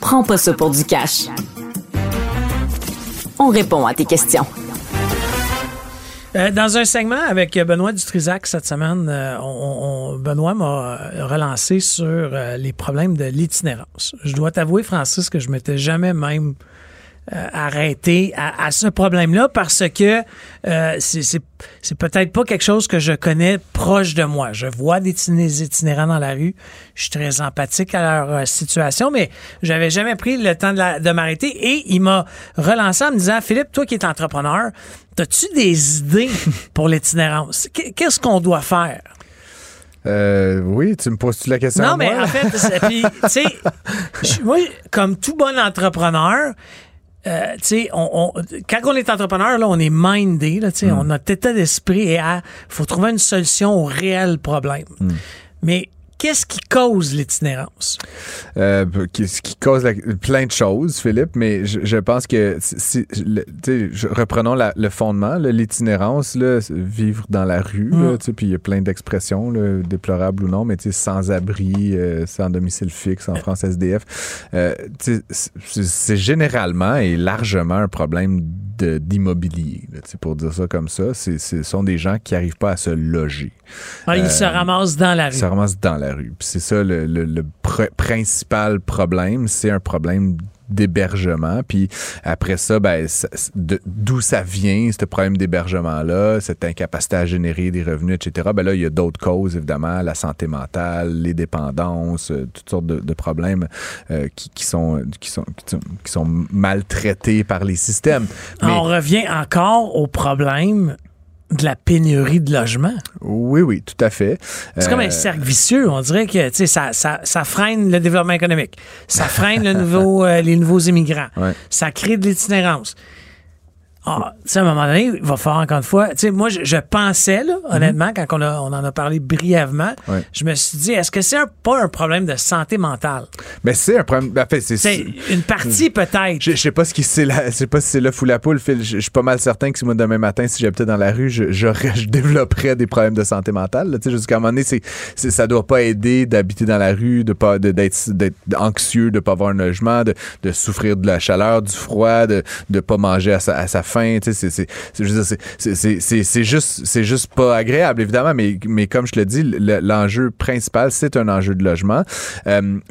Prends pas ça pour du cash. On répond à tes questions. Dans un segment avec Benoît Dutrisac cette semaine, Benoît m'a relancé sur les problèmes de l'itinérance. Je dois t'avouer, Francis, que je ne m'étais jamais même arrêté à ce problème-là parce que c'est peut-être pas quelque chose que je connais proche de moi. Je vois des itinérants dans la rue, je suis très empathique à leur situation, mais j'avais jamais pris le temps de m'arrêter et il m'a relancé en me disant « Philippe, toi qui es entrepreneur, as-tu des idées pour l'itinérance? Qu'est-ce qu'on doit faire? » Oui, tu me poses-tu la question? Non, mais en fait, puis, tu sais, moi, comme tout bon entrepreneur, tu sais, quand on est entrepreneur, là, on est mindé, là, tu sais, on a notre état d'esprit et faut trouver une solution au réel problème. Mais qu'est-ce qui cause l'itinérance? Qu'est-ce qui cause plein de choses, Philippe, mais je pense que, reprenons le fondement, là, l'itinérance, là, vivre dans la rue, puis il y a plein d'expressions, là, déplorables ou non, mais sans abri, sans domicile fixe, en France SDF, c'est généralement et largement un problème d'immobilier, là, pour dire ça comme ça. Ce sont des gens qui n'arrivent pas à se loger. Ils se ramassent dans la rue. Ils se ramassent dans la rue. Puis c'est ça le principal problème, c'est un problème d'hébergement, puis après ça, ben, d'où ça vient, ce problème d'hébergement-là, cette incapacité à générer des revenus, etc. Ben là, il y a d'autres causes, évidemment, la santé mentale, les dépendances, toutes sortes de problèmes qui sont maltraités par les systèmes. Mais on revient encore au problème de la pénurie de logements. Oui, tout à fait. C'est comme un cercle vicieux. On dirait que ça freine le développement économique. Ça freine les nouveaux immigrants. Ouais. Ça crée de l'itinérance. À un moment donné, il va falloir encore une fois... Moi, je pensais, là, honnêtement, quand on en a parlé brièvement, je me suis dit, est-ce que c'est pas un problème de santé mentale? Mais c'est un problème... Ben, c'est une partie, peut-être. Je sais pas si c'est le fou la poule, Phil. Je suis pas mal certain que si moi, demain matin, si j'habitais dans la rue, je développerais des problèmes de santé mentale. Jusqu'à un moment donné, ça doit pas aider d'habiter dans la rue, d'être anxieux, de pas avoir un logement, de souffrir de la chaleur, du froid, de pas manger à sa fin, c'est juste pas agréable, évidemment, mais comme je te le dis, l'enjeu principal, c'est un enjeu de logement.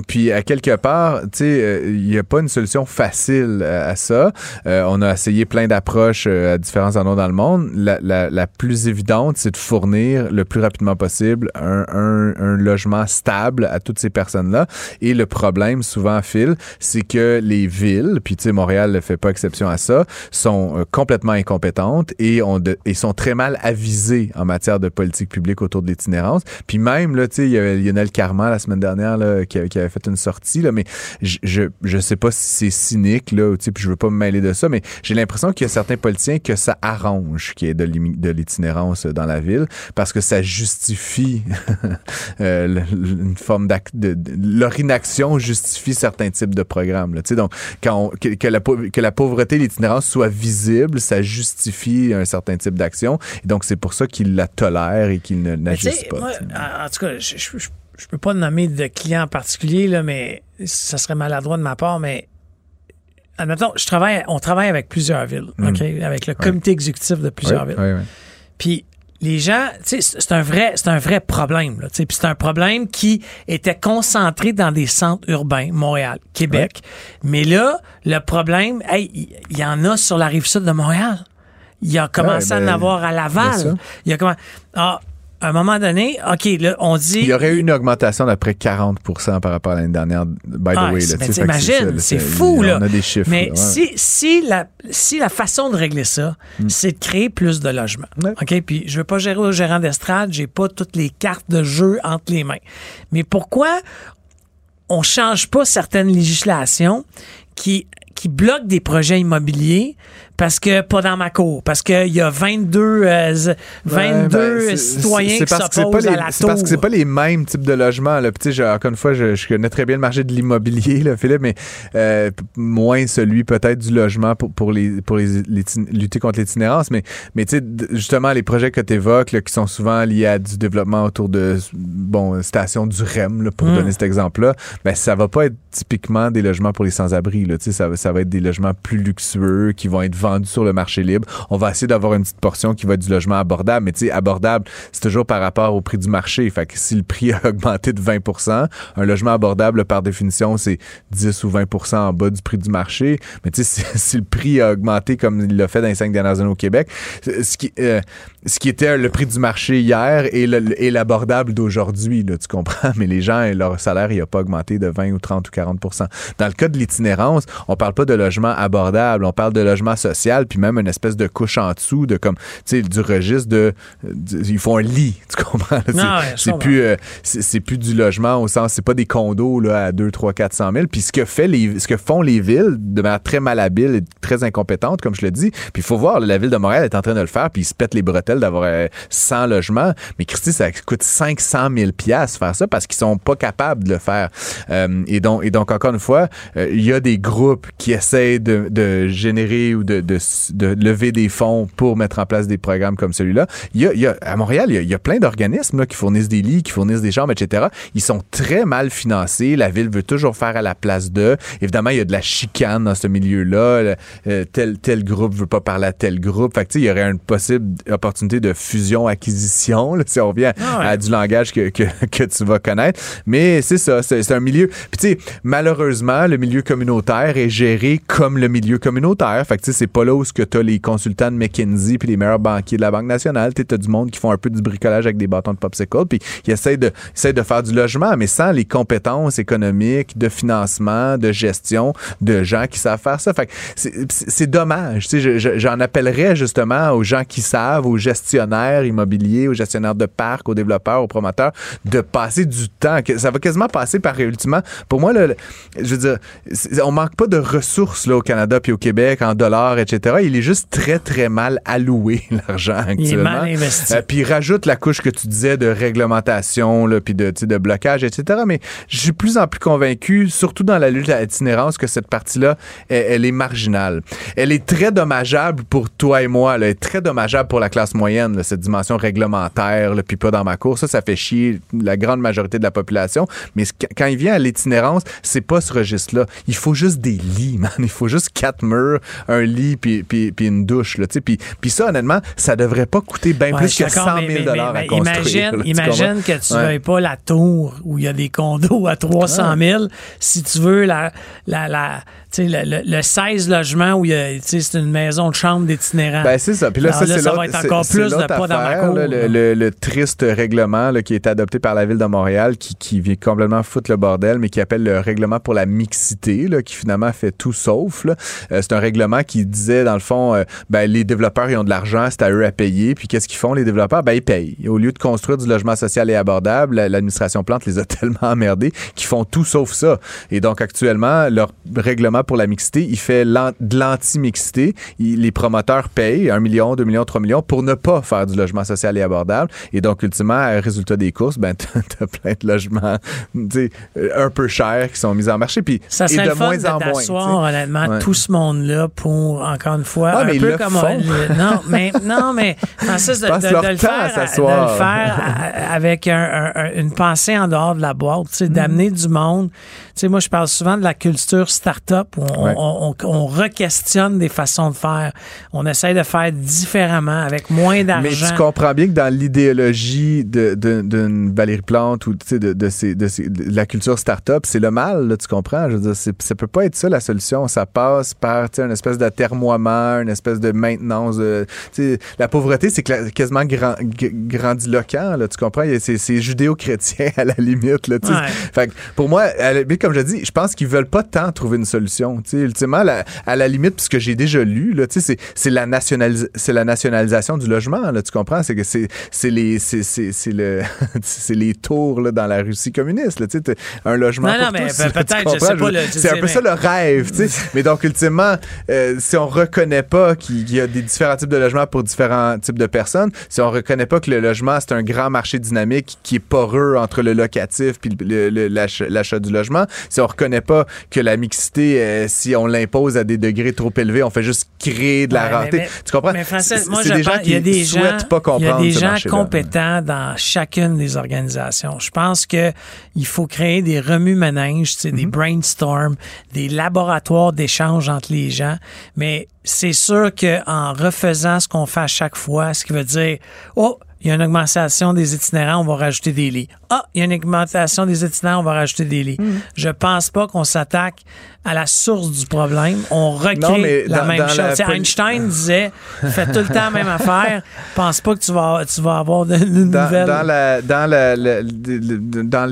Puis, à quelque part, il n'y a pas une solution facile à ça. On a essayé plein d'approches à différents endroits dans le monde. La plus évidente, c'est de fournir le plus rapidement possible un logement stable à toutes ces personnes-là. Et le problème, souvent, Phil, c'est que les villes, puis Montréal ne fait pas exception à ça, sont complètement incompétentes et sont très mal avisées en matière de politique publique autour de l'itinérance. Puis même, là, tu sais, il y avait Lionel Carman la semaine dernière là, qui avait fait une sortie, là, mais je sais pas si c'est cynique, là, puis je veux pas me mêler de ça, mais j'ai l'impression qu'il y a certains politiciens que ça arrange qu'il y ait de l'itinérance dans la ville parce que ça justifie une forme leur inaction justifie certains types de programmes. Tu sais, donc, que la pauvreté et l'itinérance soient visible, ça justifie un certain type d'action. Et donc, c'est pour ça qu'ils la tolèrent et qu'ils n'agissent pas. Moi, en tout cas, je peux pas nommer de client en particulier, là, mais ça serait maladroit de ma part, mais admettons, on travaille avec plusieurs villes, OK? Avec le comité exécutif de plusieurs villes. Oui. Puis, les gens, tu sais, c'est un vrai problème, là, tu sais, puis c'est un problème qui était concentré dans des centres urbains, Montréal, Québec. Ouais. Mais là, le problème, il y en a sur la rive sud de Montréal. Il a commencé à en avoir à Laval. Il a commencé. Ah, à un moment donné, OK, là, on dit. Il y aurait eu une augmentation d'à peu près 40% par rapport à l'année dernière, by the way. Là, ben, t'imagines, c'est fou, là. On a des chiffres. Mais là, ouais. si la façon de régler ça, c'est de créer plus de logements. Ouais. OK, puis je ne veux pas gérer au gérant d'estrade, j'ai pas toutes les cartes de jeu entre les mains. Mais pourquoi on ne change pas certaines législations qui bloquent des projets immobiliers? Parce que pas dans ma cour, parce qu'il y a 22 citoyens qui s'opposent à la tour. C'est parce que c'est pas les mêmes types de logements. Là. Puis, encore une fois, je connais très bien le marché de l'immobilier, là, Philippe, mais moins celui peut-être du logement pour lutter contre l'itinérance. Mais justement, les projets que tu évoques qui sont souvent liés à du développement autour de stations du REM, là, pour donner cet exemple-là, ben, ça va pas être typiquement des logements pour les sans-abri. Là. Ça va être des logements plus luxueux qui vont être vendus sur le marché libre. On va essayer d'avoir une petite portion qui va être du logement abordable, mais tu sais, abordable, c'est toujours par rapport au prix du marché. Fait que si le prix a augmenté de 20%, un logement abordable, par définition, c'est 10 ou 20% en bas du prix du marché. Mais tu sais, si le prix a augmenté comme il l'a fait dans les 5 dernières années au Québec, ce qui était le prix du marché hier et l'abordable d'aujourd'hui, là, tu comprends? Mais les gens, leur salaire, il n'a pas augmenté de 20 ou 30 ou 40%. Dans le cas de l'itinérance, on parle pas de logement abordable, on parle de logement social, puis même une espèce de couche en dessous de comme, tu sais, du registre de ils font un lit, tu comprends? Là, c'est plus du logement au sens, c'est pas des condos là, à 2, 3, 400 000. Puis ce que font les villes de manière très malhabile et très incompétente, comme je le dis, puis il faut voir, la ville de Montréal est en train de le faire, puis ils se pètent les bretelles d'avoir 100 logements. Mais Christy, ça coûte 500 000 $ faire ça parce qu'ils sont pas capables de le faire. Et donc, encore une fois, il y a des groupes qui essaient de générer ou de lever des fonds pour mettre en place des programmes comme celui-là. À Montréal, il y a plein d'organismes là, qui fournissent des lits, qui fournissent des chambres, etc. Ils sont très mal financés. La ville veut toujours faire à la place d'eux. Évidemment, il y a de la chicane dans ce milieu-là. Tel groupe veut pas parler à tel groupe. Fait que, tu sais, il y aurait une possible opportunité de fusion-acquisition, là, si on revient à du langage que tu vas connaître. Mais c'est ça, c'est un milieu. Puis tu sais, malheureusement, le milieu communautaire est géré comme le milieu communautaire. Fait que tu sais, c'est pas là où ce que t'as les consultants de McKinsey puis les meilleurs banquiers de la Banque nationale. T'as du monde qui font un peu du bricolage avec des bâtons de popsicle puis ils essaient de faire du logement, mais sans les compétences économiques, de financement, de gestion, de gens qui savent faire ça. Fait que c'est dommage. Tu sais, j'en appellerais justement aux gens qui savent, aux gestionnaires immobiliers, aux gestionnaires de parcs, aux développeurs, aux promoteurs, de passer du temps. Ça va quasiment passer par, ultimement, pour moi, là, je veux dire, on manque pas de ressources là, au Canada puis au Québec, en dollars, etc. Il est juste très, très mal alloué, l'argent, actuellement. Il est mal investi. Puis rajoute la couche que tu disais de réglementation, là, puis de blocage, etc. Mais je suis de plus en plus convaincu, surtout dans la lutte à l'itinérance, que cette partie-là, elle est marginale. Elle est très dommageable pour toi et moi. Là. Elle est très dommageable pour la classe moyenne, là, cette dimension réglementaire, puis pas dans ma cour. Ça fait chier la grande majorité de la population. Mais quand il vient à l'itinérance, c'est pas ce registre-là. Il faut juste des lits, man. Il faut juste 4 murs, un lit, puis une douche. Là, puis ça, honnêtement, ça devrait pas coûter bien plus que 100 000 $ à construire. Imagine que tu veuilles pas la tour où il y a des condos à 300 000. Si tu veux le 16 logements où il y a, c'est une maison de chambre d'itinérants. Ben, c'est ça. Puis là, ça va être encore plus de pas affaire, dans ma cour. Là, le triste règlement là, qui est adopté par la Ville de Montréal, qui vient complètement foutre le bordel, mais qui appelle le règlement pour la mixité, là, qui finalement fait tout sauf. Là. C'est un règlement qui disait, dans le fond, les développeurs, ils ont de l'argent, c'est à eux à payer. Puis qu'est-ce qu'ils font, les développeurs? Ils payent. Au lieu de construire du logement social et abordable, l'administration Plante les a tellement emmerdés qu'ils font tout sauf ça. Et donc, actuellement, leur règlement pour la mixité, il fait de l'anti-mixité. Les promoteurs payent 1 million, 2 millions, 3 millions pour ne pas faire du logement social et abordable. Et donc, ultimement, résultat des courses, t'as plein de logements un peu chers qui sont mis en marché. Puis, ça serait le fun d'asseoir, honnêtement, tout ce monde-là pour, encore une fois, un peu comme... Non, mais Francis, de le faire avec une pensée en dehors de la boîte, d'amener du monde. Tu sais, moi, je parle souvent de la culture start-up où on re-questionne des façons de faire. On essaie de faire différemment avec moins d'argent. Mais tu comprends bien que dans l'idéologie d'une Valérie Plante ou de la culture start-up, c'est le mal, là, tu comprends? Je veux dire, ça peut pas être ça la solution. Ça passe par une espèce d'atermoiement, une espèce de maintenance. La pauvreté, c'est quasiment grandiloquent, là, tu comprends? C'est judéo-chrétien à la limite. Là, fait que pour moi, comme je dis, je pense qu'ils veulent pas tant trouver une solution. T'sais, ultimement, à la limite, puisque j'ai déjà lu, là, c'est la nationalisation du logement. Là, tu comprends? C'est que c'est les tours là, dans la Russie communiste. Là, un logement peut-être, je sais pas. C'est un peu ça le rêve. Mais donc, ultimement, si on reconnaît pas qu'il y a des différents types de logements pour différents types de personnes, si on reconnaît pas que le logement, c'est un grand marché dynamique qui est poreux entre le locatif puis l'achat du logement, si on reconnaît pas que la mixité, si on l'impose à des degrés trop élevés, on fait juste créer de la rentée. Tu comprends? Mais Francis, moi, je pense qu'il y a des gens qui sont compétents dans chacune des organisations. Je pense que il faut créer des remue-ménages, des brainstorms, des laboratoires d'échange entre les gens. Mais c'est sûr qu'en refaisant ce qu'on fait à chaque fois, ce qui veut dire il y a une augmentation des itinérants, on va rajouter des lits. Il y a une augmentation des itinérants, on va rajouter des lits. Je pense pas qu'on s'attaque à la source du problème. On recrée la même chose. Einstein disait, fais tout le temps la même affaire, pense pas que tu vas avoir une nouvelle. Dans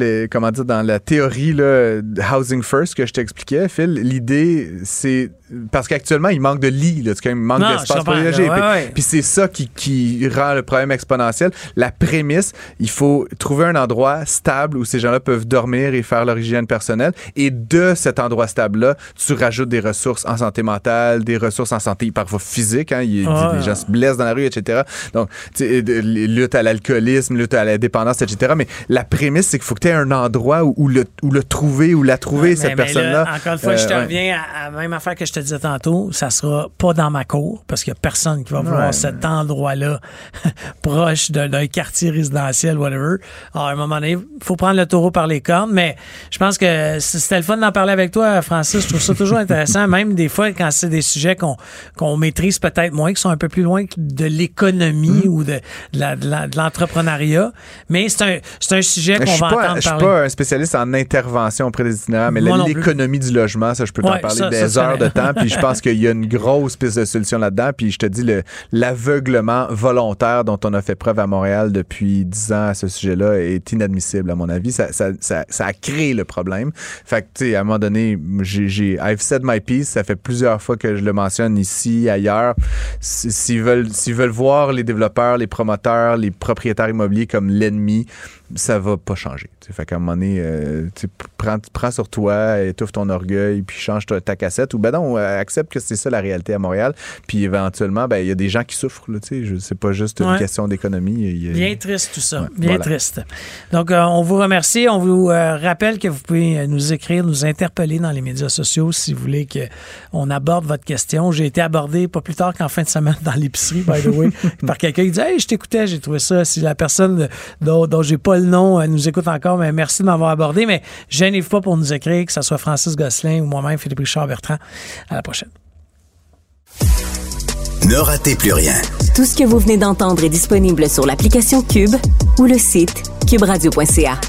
la théorie, là, Housing First, que je t'expliquais, Phil, l'idée, c'est parce qu'actuellement, il manque de lits, là, il manque d'espace pour loger. Puis c'est ça qui rend le problème exponentiel. La prémisse, il faut trouver un endroit stable où ces gens-là peuvent dormir et faire leur hygiène personnelle. Et de cet endroit stable-là, tu rajoutes des ressources en santé mentale, des ressources en santé parfois physique. Les gens se blessent dans la rue, etc. Donc, lutte à l'alcoolisme, lutte à la dépendance, etc. Mais la prémisse, c'est qu'il faut que tu aies un endroit où la trouver, cette personne-là. Là, encore une fois, je te reviens à la même affaire que je te disais tantôt. Ça sera pas dans ma cour parce qu'il n'y a personne qui va vouloir cet endroit-là proche d'un quartier résidentiel, whatever. Alors, à un moment donné, il faut prendre le taureau par les cornes, mais je pense que c'était le fun d'en parler avec toi, Francis. Je trouve ça toujours intéressant, même des fois quand c'est des sujets qu'on maîtrise peut-être moins, qui sont un peu plus loin de l'économie ou de l'entrepreneuriat. Mais c'est un sujet qu'on va entendre parler. Je suis pas un spécialiste en intervention auprès des itinérants, mais l'économie du logement, ça, je peux t'en parler des heures de temps. Puis je pense qu'il y a une grosse piste de solution là-dedans. Puis je te dis, l'aveuglement volontaire dont on a fait preuve à Montréal depuis 10 ans à ce sujet-là est inadmissible, à mon avis. Ça a créé le problème. Fait que, tu sais, à un moment donné, I've said my piece. Ça fait plusieurs fois que je le mentionne ici, ailleurs. S'ils veulent voir les développeurs, les promoteurs, les propriétaires immobiliers comme l'ennemi, ça va pas changer. T'sais. Fait qu'à un moment donné, prends sur toi, étouffe ton orgueil, puis change ta cassette. Ou ben non, accepte que c'est ça la réalité à Montréal. Puis éventuellement, ben il y a des gens qui souffrent. Là, c'est pas juste une question d'économie. Bien triste tout ça. Bien triste. Donc, on vous remercie. On vous rappelle que vous pouvez nous écrire, nous interpeller dans les médias sociaux si vous voulez qu'on aborde votre question. J'ai été abordé pas plus tard qu'en fin de semaine dans l'épicerie, by the way, par quelqu'un qui dit « Hey, je t'écoutais, j'ai trouvé ça. » Si la personne dont j'ai pas le nom nous écoute encore, mais merci de m'avoir abordé. Mais gênez-vous pas pour nous écrire, que ce soit Francis Gosselin ou moi-même, Philippe Richard Bertrand. À la prochaine. Ne ratez plus rien. Tout ce que vous venez d'entendre est disponible sur l'application Cube ou le site cuberadio.ca.